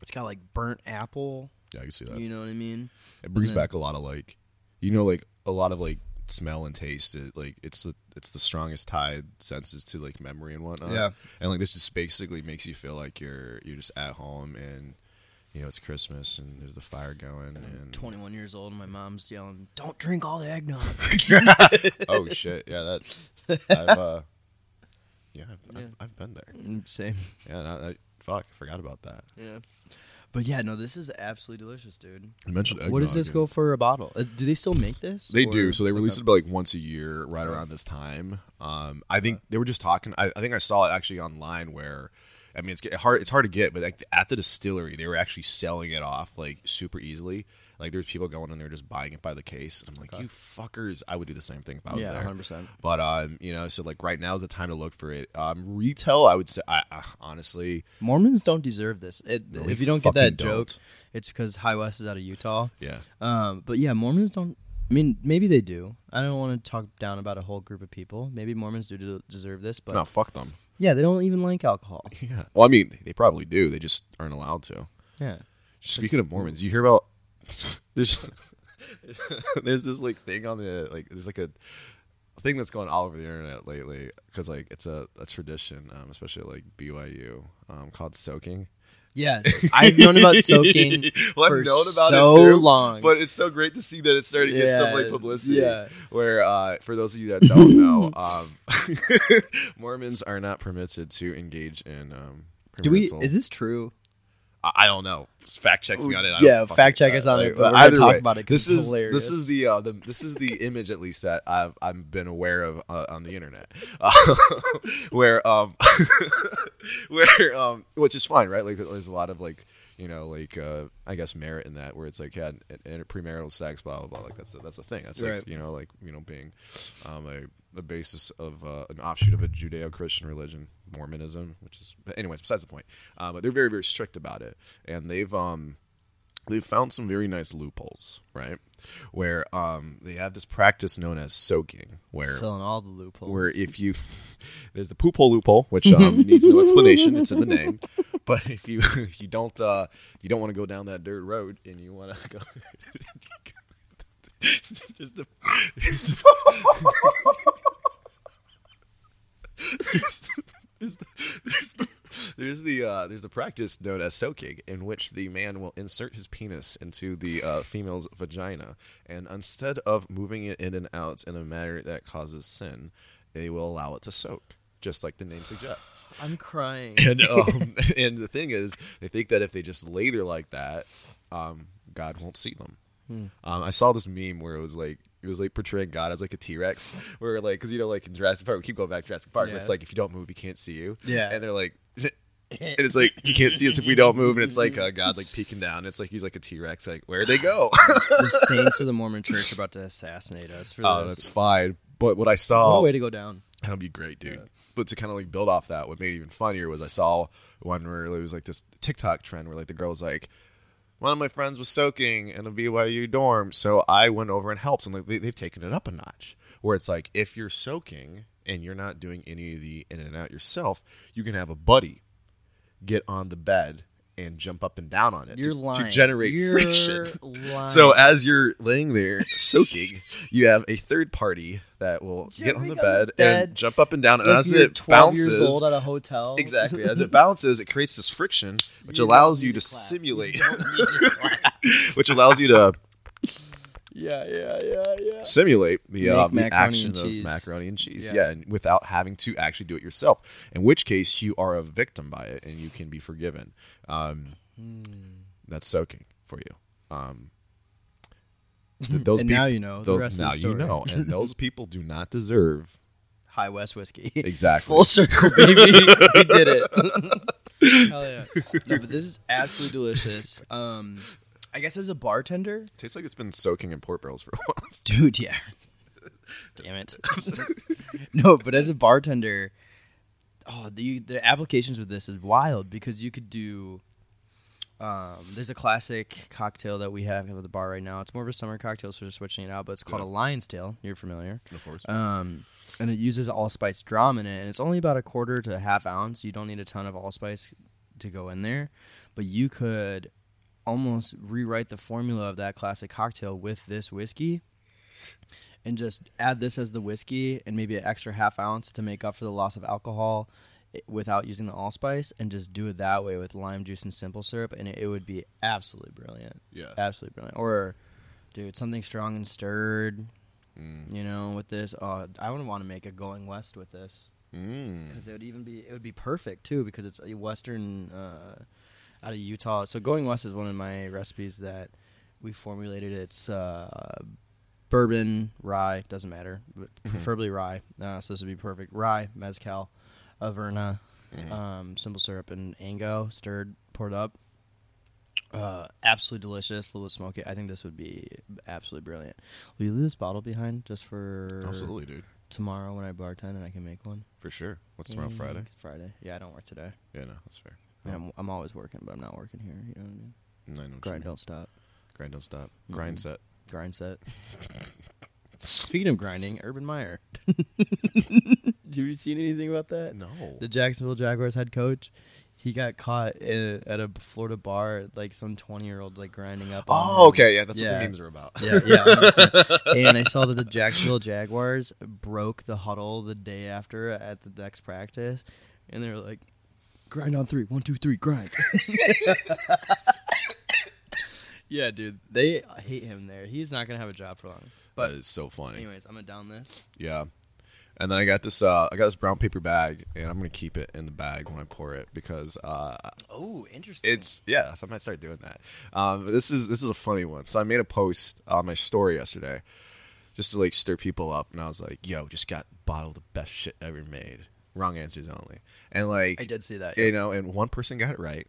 it's got like burnt apple. Yeah, I can see that. You know what I mean? It brings then, back a lot of like, you know, like a lot of like smell and taste. It, like it's the it's the strongest tied senses to like memory and whatnot. Yeah, and like this just basically makes you feel like you're you're just at home and you know it's Christmas and there's the fire going. And, and I'm twenty-one years old and my mom's yelling, "Don't drink all the eggnog." Oh shit! Yeah, that. I've, uh, yeah, I've, yeah, I've I've been there. Same. Yeah, no, I, fuck, I forgot about that. Yeah. But yeah, no, this is absolutely delicious, dude. I mentioned eggnog. What does this dude. go for a bottle? Do they still make this? They or? do. So they release okay. it like once a year, right okay. around this time. Um, I think uh, they were just talking. I, I think I saw it actually online where, I mean, it's hard. It's hard to get, but like at the distillery, they were actually selling it off like super easily. Like there's people going and they're just buying it by the case. And I'm like, okay. you fuckers! I would do the same thing if I was yeah, there. Yeah, one hundred percent. But um, you know, so like right now is the time to look for it. Um, retail, I would say, I, I honestly, Mormons don't deserve this. It, no, if you don't get that don't. joke, it's because High West is out of Utah. Yeah. Um, but yeah, Mormons don't. I mean, maybe they do. I don't want to talk down about a whole group of people. Maybe Mormons do deserve this, but no, fuck them. Yeah, they don't even like alcohol. Yeah. Well, I mean, they probably do. They just aren't allowed to. Yeah. Speaking of Mormons, you hear about. There's there's this like thing on the like there's like a thing that's going all over the internet lately because like it's a, a tradition um, especially like B Y U um, called soaking. Yeah, I've known about soaking well, for I've known about so it too, long, but it's so great to see that it's starting to get yeah, some like publicity. Yeah. Where uh, for those of you that don't know, um, Mormons are not permitted to engage in. Um, Do we? Is this true? I don't know. Just fact check me on it. I yeah, don't fact check us on it. But either way, about it this is hilarious. This is the uh, the this is the image at least that I've I've been aware of uh, on the internet, uh, where um where um which is fine, right? Like there's a lot of like you know like uh, I guess merit in that where it's like yeah, premarital sex, blah blah blah. Like that's the, that's a thing. That's right. like you know like you know being um a. the basis of uh, an offshoot of a Judeo-Christian religion, Mormonism, which is, anyways, besides the point. Uh, but they're very, very strict about it, and they've um, they've found some very nice loopholes, right? Where um, they have this practice known as soaking, where filling all the loopholes. Where if you there's the poop hole loophole, which um, needs no explanation; it's in the name. But if you if you don't uh, you don't want to go down that dirt road, and you want to go just the just the there's the, there's the, there's the There's the uh, there's the practice known as soaking, in which the man will insert his penis into the uh, female's vagina, and instead of moving it in and out in a manner that causes sin, they will allow it to soak, just like the name suggests. I'm crying. And um, and the thing is, they think that if they just lay there like that, um, God won't see them. Hmm. Um, I saw this meme where it was like. It was like portraying God as like a T-Rex, where like, because you know, like in Jurassic Park, we keep going back to Jurassic Park, yeah. But it's like if you don't move, he can't see you. Yeah, and they're like, and it's like you can't see us if we don't move, and it's like uh, God like peeking down. It's like he's like a T-Rex, like where'd they go? The saints of the Mormon Church are about to assassinate us. For oh, those. That's fine. But what I saw, what a way to go down. That'll be great, dude. Yeah. But to kind of like build off that, what made it even funnier was I saw one where it was like this TikTok trend where like the girl was like. One of my friends was soaking in a B Y U dorm, so I went over and helped. And like they, they've taken it up a notch, where it's like if you're soaking and you're not doing any of the in and out yourself, you can have a buddy get on the bed and jump up and down on it you're to, lying. to generate you're friction. Lying. So as you're laying there soaking, you have a third party that will get on the, on the bed and jump up and down. And like as it bounces, years old at a hotel. Exactly. As it bounces, it creates this friction, which you allows you to, to simulate, which allows you to yeah, yeah, yeah, yeah. simulate the, uh, the action of macaroni and cheese. Yeah. yeah. And without having to actually do it yourself, in which case you are a victim by it and you can be forgiven. Um, mm. That's soaking for you. Um, Th- those and people, now you know. Those, the rest now of the story. You know, and those people do not deserve High West whiskey. Exactly, full circle, baby. We did it. Hell yeah! No, but this is absolutely delicious. Um, I guess as a bartender, tastes like it's been soaking in port barrels for a while, dude. Yeah. Damn it. No, but as a bartender, oh, the the applications with this is wild because you could do. Um, there's a classic cocktail that we have at the bar right now. It's more of a summer cocktail, so we're switching it out, but it's called yeah. a lion's tail. You're familiar. Of course. Um, and it uses allspice dram in it, and it's only about a quarter to a half ounce. You don't need a ton of allspice to go in there, but you could almost rewrite the formula of that classic cocktail with this whiskey and just add this as the whiskey and maybe an extra half ounce to make up for the loss of alcohol without using the allspice, and just do it that way with lime juice and simple syrup, and it, it would be absolutely brilliant. Yeah, absolutely brilliant. Or, dude, something strong and stirred. Mm. You know, with this, uh, I would want to make a going west with this because mm. it would even be it would be perfect too because it's a western uh, out of Utah. So going west is one of my recipes that we formulated. It's uh, bourbon, rye, doesn't matter, but preferably rye. Uh, so this would be perfect. Rye, mezcal. Averna, mm-hmm. um, simple syrup, and ango, stirred, poured up. Uh, absolutely delicious. A little smoky. I think this would be absolutely brilliant. Will you leave this bottle behind just for... Absolutely, dude. Tomorrow when I bartend and I can make one? For sure. What's tomorrow, Friday? It's Friday. Yeah, I don't work today. Yeah, no, that's fair. Oh. I'm, I'm always working, but I'm not working here. You know what I mean? No, I know Grind don't stop. Grind don't stop. Mm-hmm. Grind set. Grind set. Speaking of grinding, Urban Meyer. Have you seen anything about that? No. The Jacksonville Jaguars head coach, he got caught in, at a Florida bar, like some twenty-year-old like grinding up. Oh, on okay. Him. Yeah, that's yeah. what the memes are about. Yeah, yeah. one hundred percent. And I saw that the Jacksonville Jaguars broke the huddle the day after at the next practice, and they were like, grind on three. One, two, three, grind. Yeah, dude. They hate him there. He's not going to have a job for long. But that is so funny. Anyways, I'm going to down this. Yeah. And then I got this uh, I got this brown paper bag, and I'm going to keep it in the bag when I pour it because uh, oh, interesting. It's yeah, if I might start doing that. Um, this is this is a funny one. So I made a post on my story yesterday just to like stir people up, and I was like, "Yo, just got bottled the best shit ever made. Wrong answers only." And like I did see that. Yeah. You know, and one person got it right.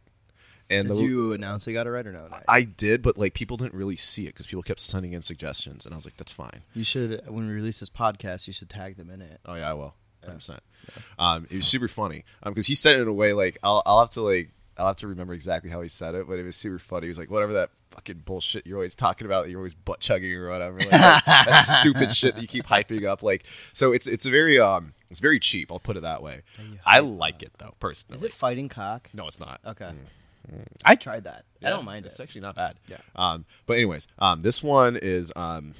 And did the, you announce they got it right or no? I did, but like people didn't really see it because people kept sending in suggestions, and I was like, "That's fine." You should, when we release this podcast, you should tag them in it. Oh yeah, I will. one hundred percent. Yeah. Um, it was super funny because um, he said it in a way like I'll I'll have to like I'll have to remember exactly how he said it, but it was super funny. He was like, whatever that fucking bullshit you're always talking about, that you're always butt chugging or whatever. Like, like, that stupid shit that you keep hyping up. Like, so it's it's very um it's very cheap. I'll put it that way. I like it though, personally. Is it fighting cock? No, it's not. Okay. Mm. I tried that. Yeah, I don't mind it's it. It's actually not bad. Yeah. Um. But anyways, um, this one is um,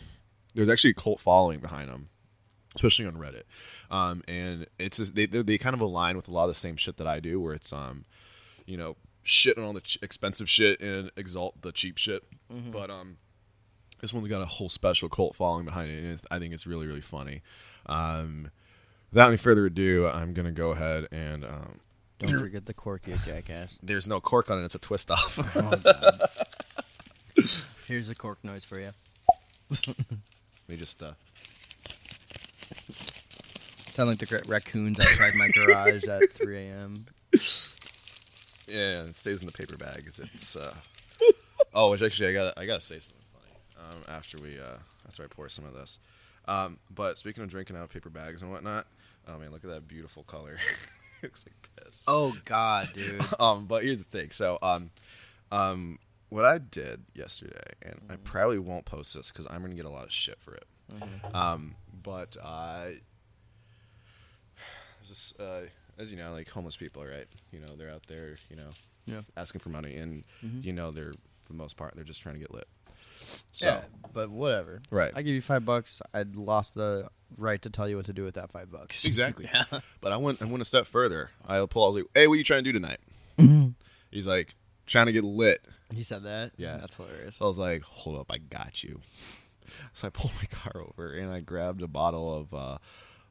there's actually a cult following behind them, especially on Reddit, um, and it's just, they they kind of align with a lot of the same shit that I do, where it's um. you know, shit on all the ch- expensive shit and exalt the cheap shit. Mm-hmm. But um, this one's got a whole special cult following behind it, and I think it's really, really funny. Um, without any further ado, I'm going to go ahead and... Um, Don't forget the cork, you jackass. There's no cork on it. It's a twist-off. Oh, God. Here's a cork noise for you. Let me just... Uh... Sound like the ra- raccoons outside my garage at three a.m. Yeah, it stays in the paper bags. It's uh... oh, which actually I gotta I gotta say something funny um, after we uh, after I pour some of this. Um, but speaking of drinking out of paper bags and whatnot, oh man, look at that beautiful color. It looks like piss. Oh God, dude. um, but here's the thing. So um, um, what I did yesterday, and mm-hmm. I probably won't post this because I'm gonna get a lot of shit for it. Mm-hmm. Um, but I uh, just. Uh, As you know, like homeless people, right? You know, they're out there, you know, yeah. asking for money, and mm-hmm. you know, they're for the most part they're just trying to get lit. So, yeah, but whatever, right? I give you five bucks. I'd lost the right to tell you what to do with that five bucks. Exactly. Yeah. But I went, I went a step further. I pull. I was like, "Hey, what are you trying to do tonight?" Mm-hmm. He's like, "Trying to get lit." He said that. Yeah, that's hilarious. So I was like, "Hold up, I got you." So I pulled my car over and I grabbed a bottle of. Uh,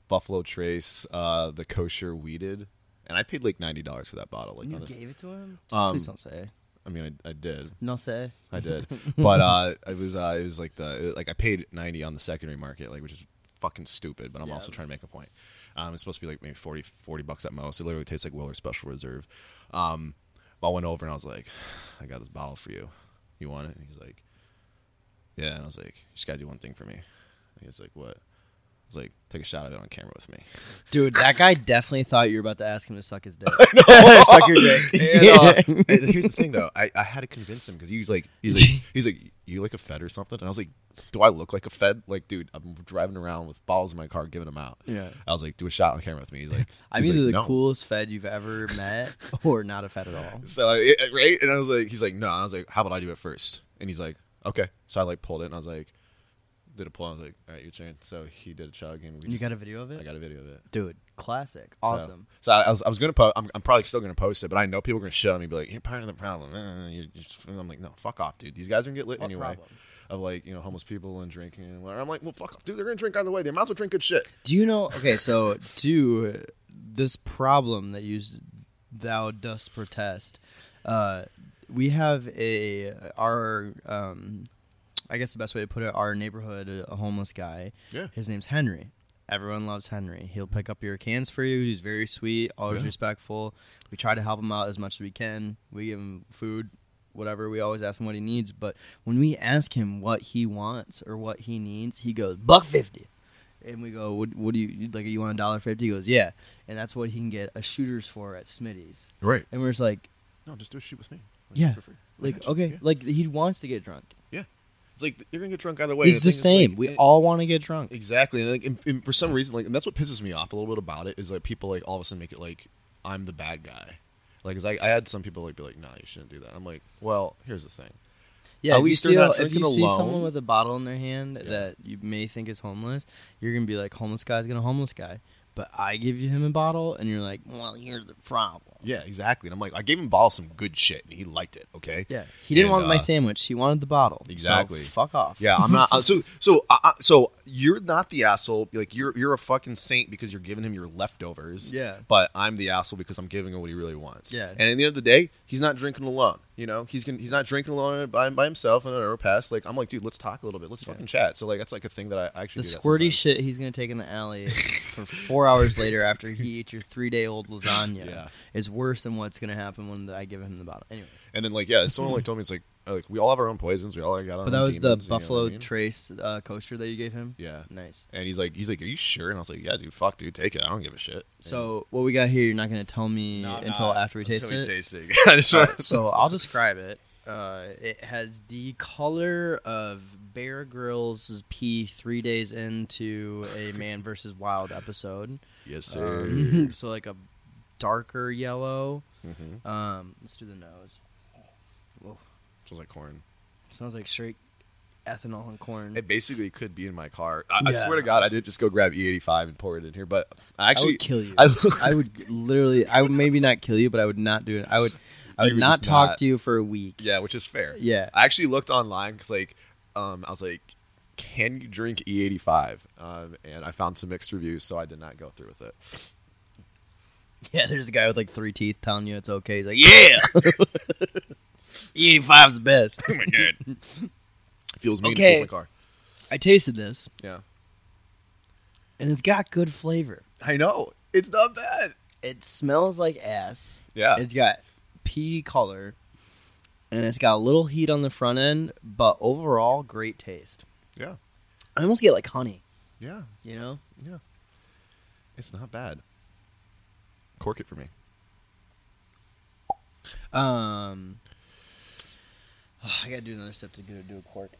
Buffalo Trace, uh, the kosher weeded, and I paid like ninety dollars for that bottle. Like, you on gave it to him? Um, Please don't say. I mean, I, I did. No say. I did, but uh, it was uh, it was like the it was like I paid ninety on the secondary market, like which is fucking stupid. But I'm yeah. also trying to make a point. Um, it's supposed to be like maybe forty, forty bucks at most. It literally tastes like Willer Special Reserve. Um, I went over and I was like, I got this bottle for you. You want it? And he's like, yeah. And I was like, you just gotta do one thing for me. And he was like, what? I was like, take a shot of it on camera with me. Dude, that guy definitely thought you were about to ask him to suck his dick. Suck your dick. And, uh, and here's the thing, though. I, I had to convince him because he was like, he's like, he's like, you like a Fed or something? And I was like, do I look like a Fed? Like, dude, I'm driving around with bottles in my car, giving them out. Yeah. I was like, do a shot on camera with me. He's like, I'm he's either like, the no. coolest Fed you've ever met or not a Fed at all. So, it, right? And I was like, he's like, no. And I was like, how about I do it first? And he's like, okay. So I like pulled it and I was like, did a pull. I was like, all right, you're trained. So he did a chug, and we you just, got a video of it. I got a video of it, dude. Classic, awesome. So, so I, I was, I was gonna post. I'm, I'm probably still gonna post it, but I know people are gonna shit on me, and be like, you're part of the problem. Uh, you're just, I'm like, no, fuck off, dude. These guys are gonna get lit what anyway. Problem? Of like, you know, homeless people and drinking. And whatever. I'm like, well, fuck off, dude. They're gonna drink either way. They might as well drink good shit. Do you know? Okay, so do this problem that you thou dost protest. Uh, we have a our. Um, I guess the best way to put it, our neighborhood, a homeless guy. Yeah. His name's Henry. Everyone loves Henry. He'll pick up your cans for you. He's very sweet, always yeah. respectful. We try to help him out as much as we can. We give him food, whatever. We always ask him what he needs. But when we ask him what he wants or what he needs, he goes, buck fifty. And we go, what, what do you, like, you want a dollar fifty? He goes, yeah. And that's what he can get a shooter's for at Smitty's. Right. And we're just like, no, just do a shoot with me. Like, yeah. Like, okay. Yeah. Like, he wants to get drunk. Yeah. It's like, you're going to get drunk either way. It's the, the same. Like, we it, all want to get drunk. Exactly. And, like, and, and for some reason, like, and that's what pisses me off a little bit about it is, like, people, like, all of a sudden make it, like, I'm the bad guy. Like, cause I, I had some people, like, be like, nah, you shouldn't do that. I'm like, well, here's the thing. Yeah, at least they're not drinking alone. If you alone. see someone with a bottle in their hand yeah. that you may think is homeless, you're going to be like, homeless guy's going to homeless guy. But I give you him a bottle, and you're like, well, you're the problem. Yeah, exactly. And I'm like, I gave him a bottle some good shit, and he liked it, okay? Yeah. He didn't and, want uh, my sandwich. He wanted the bottle. Exactly. So fuck off. Yeah, I'm not. Uh, so so uh, so you're not the asshole. Like, you're you're a fucking saint because you're giving him your leftovers. Yeah. But I'm the asshole because I'm giving him what he really wants. Yeah. And at the end of the day, he's not drinking alone. You know, he's gonna, he's not drinking alone by, by himself in an hour past. Like, I'm like, dude, let's talk a little bit. Let's yeah. fucking chat. So, like, that's, like, a thing that I actually the do. The squirty shit he's going to take in the alley for four hours later after he ate your three-day-old lasagna yeah. is worse than what's going to happen when I give him the bottle. Anyways. And then, like, yeah, someone, like, told me, it's like, Like, we all have our own poisons. We all got our own. But that was the Buffalo Trace uh, kosher that you gave him? Yeah. Nice. And he's like, he's like, are you sure? And I was like, yeah, dude, fuck, dude, take it. I don't give a shit. So what we got here, you're not going to tell me no, until no, after we taste it? Taste it. I just uh, so I'll describe it. Uh, it has the color of Bear Grylls' pee three days into a Man versus. Wild episode. Yes, sir. Um, so like a darker yellow. Mm-hmm. Um, let's do the nose. Whoa. Smells like corn. Sounds like straight ethanol and corn. It basically could be in my car. I, yeah. I swear to God, I did just go grab E eighty-five and pour it in here. But I actually I would kill you. I, I would literally. I would maybe not kill you, but I would not do it. I would. I would not talk not, to you for a week. Yeah, which is fair. Yeah. I actually looked online because, like, um, I was like, can you drink E eighty-five? Um, and I found some mixed reviews, so I did not go through with it. Yeah, there's a guy with, like, three teeth telling you it's okay. He's like, yeah! E eighty-five's the best. Oh, my God. It feels mean. Okay. It feels my car. I tasted this. Yeah. And it's got good flavor. I know. It's not bad. It smells like ass. Yeah. It's got pea color, and it's got a little heat on the front end, but overall, great taste. Yeah. I almost get, like, honey. Yeah. You know? Yeah. It's not bad. Cork it for me. Um, oh, I gotta do another sip to go do a cork.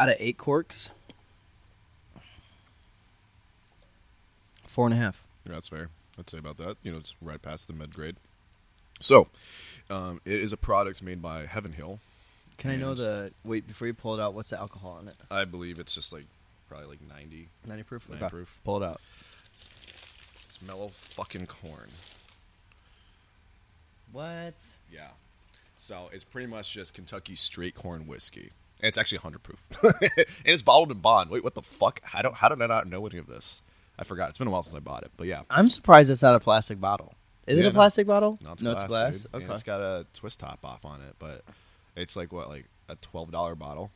Out of eight corks, four and a half. Yeah, that's fair. I'd say about that. You know, it's right past the mid grade. So, um, it is a product made by Heaven Hill. Can I know the, wait, before you pull it out, what's the alcohol on it? I believe it's just like, probably like ninety. ninety proof? ninety okay. proof. Pull it out. It's Mellow fucking Corn. What? Yeah. So, it's pretty much just Kentucky straight corn whiskey. And it's actually one hundred proof. And it's bottled in bond. Wait, what the fuck? I don't, how did I not know any of this? I forgot. It's been a while since I bought it, but yeah. I'm surprised it's not a plastic bottle. Is yeah, it a plastic no, bottle? No, it's no, glass. It's glass. Okay. And it's got a twist top off on it, but it's like, what, like a twelve dollars bottle?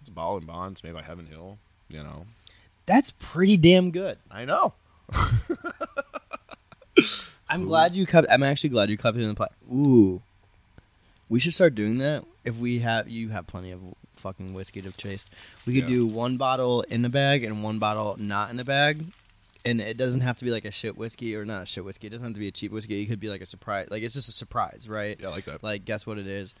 It's a bottle and bonds made by Heaven Hill, you know. That's pretty damn good. I know. I'm Ooh. glad you kept, I'm actually glad you kept it in the plastic. Ooh. We should start doing that. If we have, you have plenty of fucking whiskey to taste. We could yeah. do one bottle in the bag and one bottle not in the bag. And it doesn't have to be like a shit whiskey or not a shit whiskey. It doesn't have to be a cheap whiskey. It could be like a surprise. Like, it's just a surprise, right? Yeah, I like that. Like, guess what it is.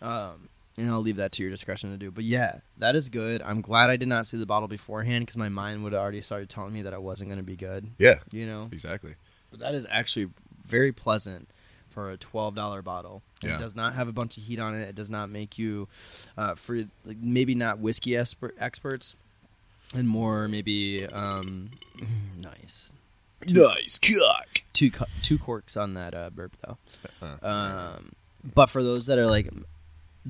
Um, and I'll leave that to your discretion to do. But, yeah, that is good. I'm glad I did not see the bottle beforehand because my mind would have already started telling me that I wasn't going to be good. Yeah. You know? Exactly. But that is actually very pleasant for a twelve dollars bottle. Yeah. It does not have a bunch of heat on it. It does not make you, uh, for like, maybe not whiskey esper- experts. And more maybe um, nice, two, nice cock. Two two corks on that uh, burp though. Uh-huh. Um, but for those that are like,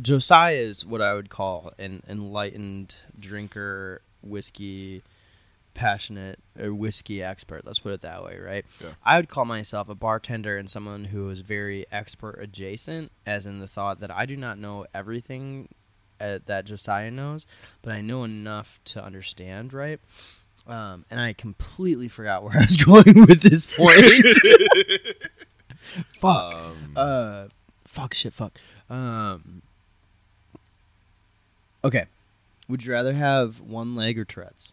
Josiah is what I would call an enlightened drinker, whiskey passionate, or whiskey expert. Let's put it that way, right? Yeah. I would call myself a bartender and someone who is very expert adjacent, as in the thought that I do not know everything that Josiah knows, but I know enough to understand, right? Um, and I completely forgot where I was going with this point. fuck. Um, uh, fuck, shit, fuck. Um, okay. Would you rather have one leg or Tourette's?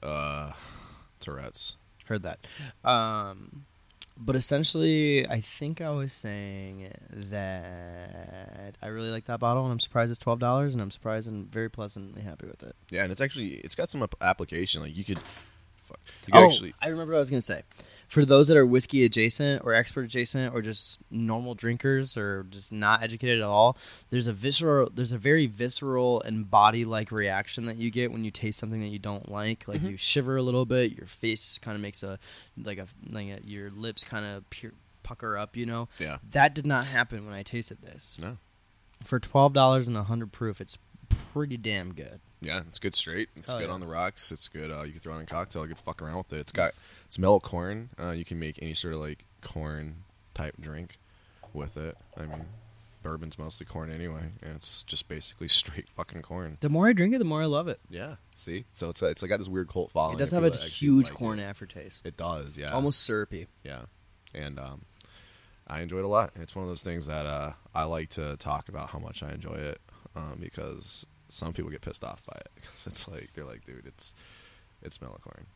Uh, Tourette's. Heard that. Um, but essentially, I think I was saying that I really like that bottle, and I'm surprised it's twelve dollars, and I'm surprised and very pleasantly happy with it. Yeah, and it's actually, it's got some application. Like, you could, fuck. You could oh, actually... I remember what I was going to say. For those that are whiskey adjacent or expert adjacent or just normal drinkers or just not educated at all, there's a visceral, there's a very visceral and body-like reaction that you get when you taste something that you don't like. Like, mm-hmm. you shiver a little bit, your face kind of makes a, like a, like a, your lips kind of pure, pucker up, you know? Yeah. That did not happen when I tasted this. No. For twelve dollars and one hundred proof, it's pretty damn good. Yeah, it's good straight. It's Hell good yeah. on the rocks. It's good. Uh, you can throw it in a cocktail. You can fuck around with it. It's got it's mellow corn. Uh, you can make any sort of like corn type drink with it. I mean, bourbon's mostly corn anyway, and it's just basically straight fucking corn. The more I drink it, the more I love it. Yeah, see, so it's it's like got this weird cult following. It does have a huge like corn it. aftertaste. It does, yeah, almost syrupy. Yeah, and um, I enjoy it a lot. It's one of those things that uh, I like to talk about how much I enjoy it, um, because some people get pissed off by it because it's like they're like, dude, it's it's mellow corn.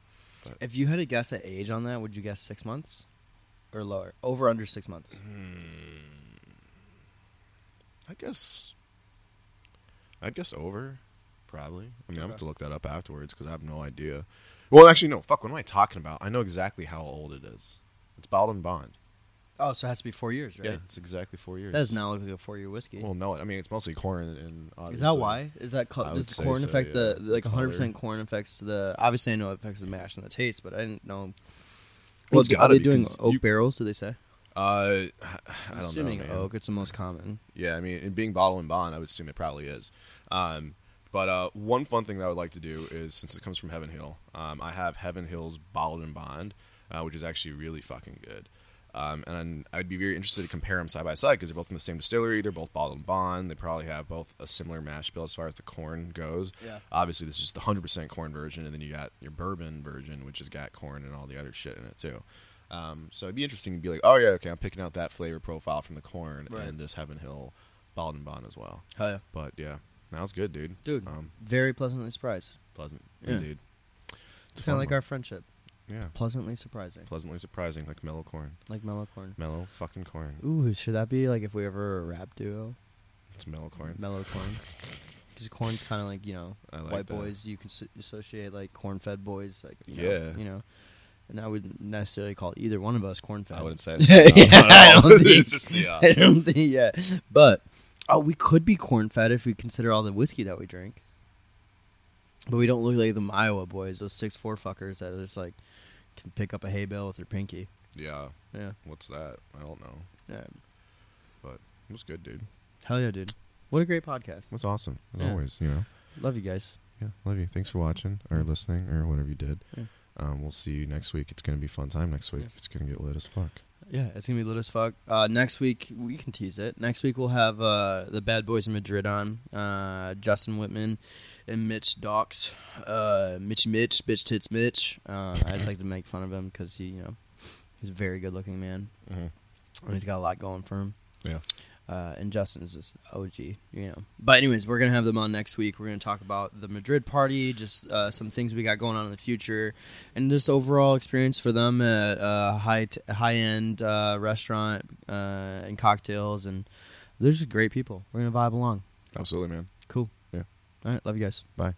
But if you had to guess at age on that, would you guess six months? Or lower. Over, under six months. Hmm. I guess. I guess over, probably. I mean, okay. I'm going to have to look that up afterwards because I have no idea. Well, actually, no. Fuck, what am I talking about? I know exactly how old it is. It's bottled and bond. Oh, so it has to be four years, right? Yeah, it's exactly four years. That does not look like a four-year whiskey. Well, no. I mean, it's mostly corn. And obviously, is that why? Is that co- does corn so, affect yeah. the, like, one hundred percent corn affects the, obviously, I know it affects the mash and the taste, but I didn't know. Well, it's gotta are they be, doing oak you, barrels, do they say? Uh, I I'm don't assuming know, oak, it's the most common. Yeah, I mean, and being bottled and bond, I would assume it probably is. Um, but uh, one fun thing that I would like to do is, since it comes from Heaven Hill, um, I have Heaven Hill's bottled and bond, uh, which is actually really fucking good. Um, and I'd be very interested to compare them side by side because they're both in the same distillery. They're both bottled and bond. They probably have both a similar mash bill as far as the corn goes. Yeah. Obviously, this is just the one hundred percent corn version, and then you got your bourbon version, which has got corn and all the other shit in it, too. Um, so it'd be interesting to be like, oh, yeah, okay, I'm picking out that flavor profile from the corn right. and this Heaven Hill bottled and bond as well. Oh, yeah. But, yeah, that was good, dude. Dude, um, very pleasantly surprised. Pleasant, yeah. Indeed. It's kind of like one. Our friendship. Yeah. Pleasantly surprising. Pleasantly surprising, like mellow corn. Like mellow corn. Mellow fucking corn. Ooh, should that be like if we ever a rap duo? It's mellow corn. Mellow corn. Because corn's kind of like, you know, like white that. Boys, you can so- associate like corn-fed boys. Like you yeah. Know, you know, and I wouldn't necessarily call either one of us corn-fed. I wouldn't say that. No, yeah, I don't think. It's just the opposite. I don't think, yeah. But, oh, we could be corn-fed if we consider all the whiskey that we drink. But we don't look like them Iowa boys, those six four fuckers that are just like can pick up a hay bale with their pinky. Yeah. Yeah. What's that? I don't know. Yeah. But it was good, dude. Hell yeah, dude. What a great podcast. That's awesome. As yeah. always, you know. Love you guys. Yeah, love you. Thanks for watching or listening or whatever you did. Yeah. Um, we'll see you next week. It's gonna be a fun time next week. Yeah. It's gonna get lit as fuck. Yeah, it's gonna be lit as fuck. Uh, next week we can tease it. Next week we'll have uh, the Bad Boys in Madrid on, uh, Justin Whitman and Mitch Docks, uh, Mitchy Mitch, bitch tits Mitch. Uh, I just like to make fun of him because he, you know, he's a very good looking man, mm-hmm. and he's got a lot going for him. Yeah. Uh, and Justin is just O G, you know. But anyways, we're gonna have them on next week. We're gonna talk about the Madrid party, just uh, some things we got going on in the future, and this overall experience for them at a high t- high end uh, restaurant uh, and cocktails. And they're just great people. We're gonna vibe along. Absolutely, man. Cool. Yeah. All right. Love you guys. Bye.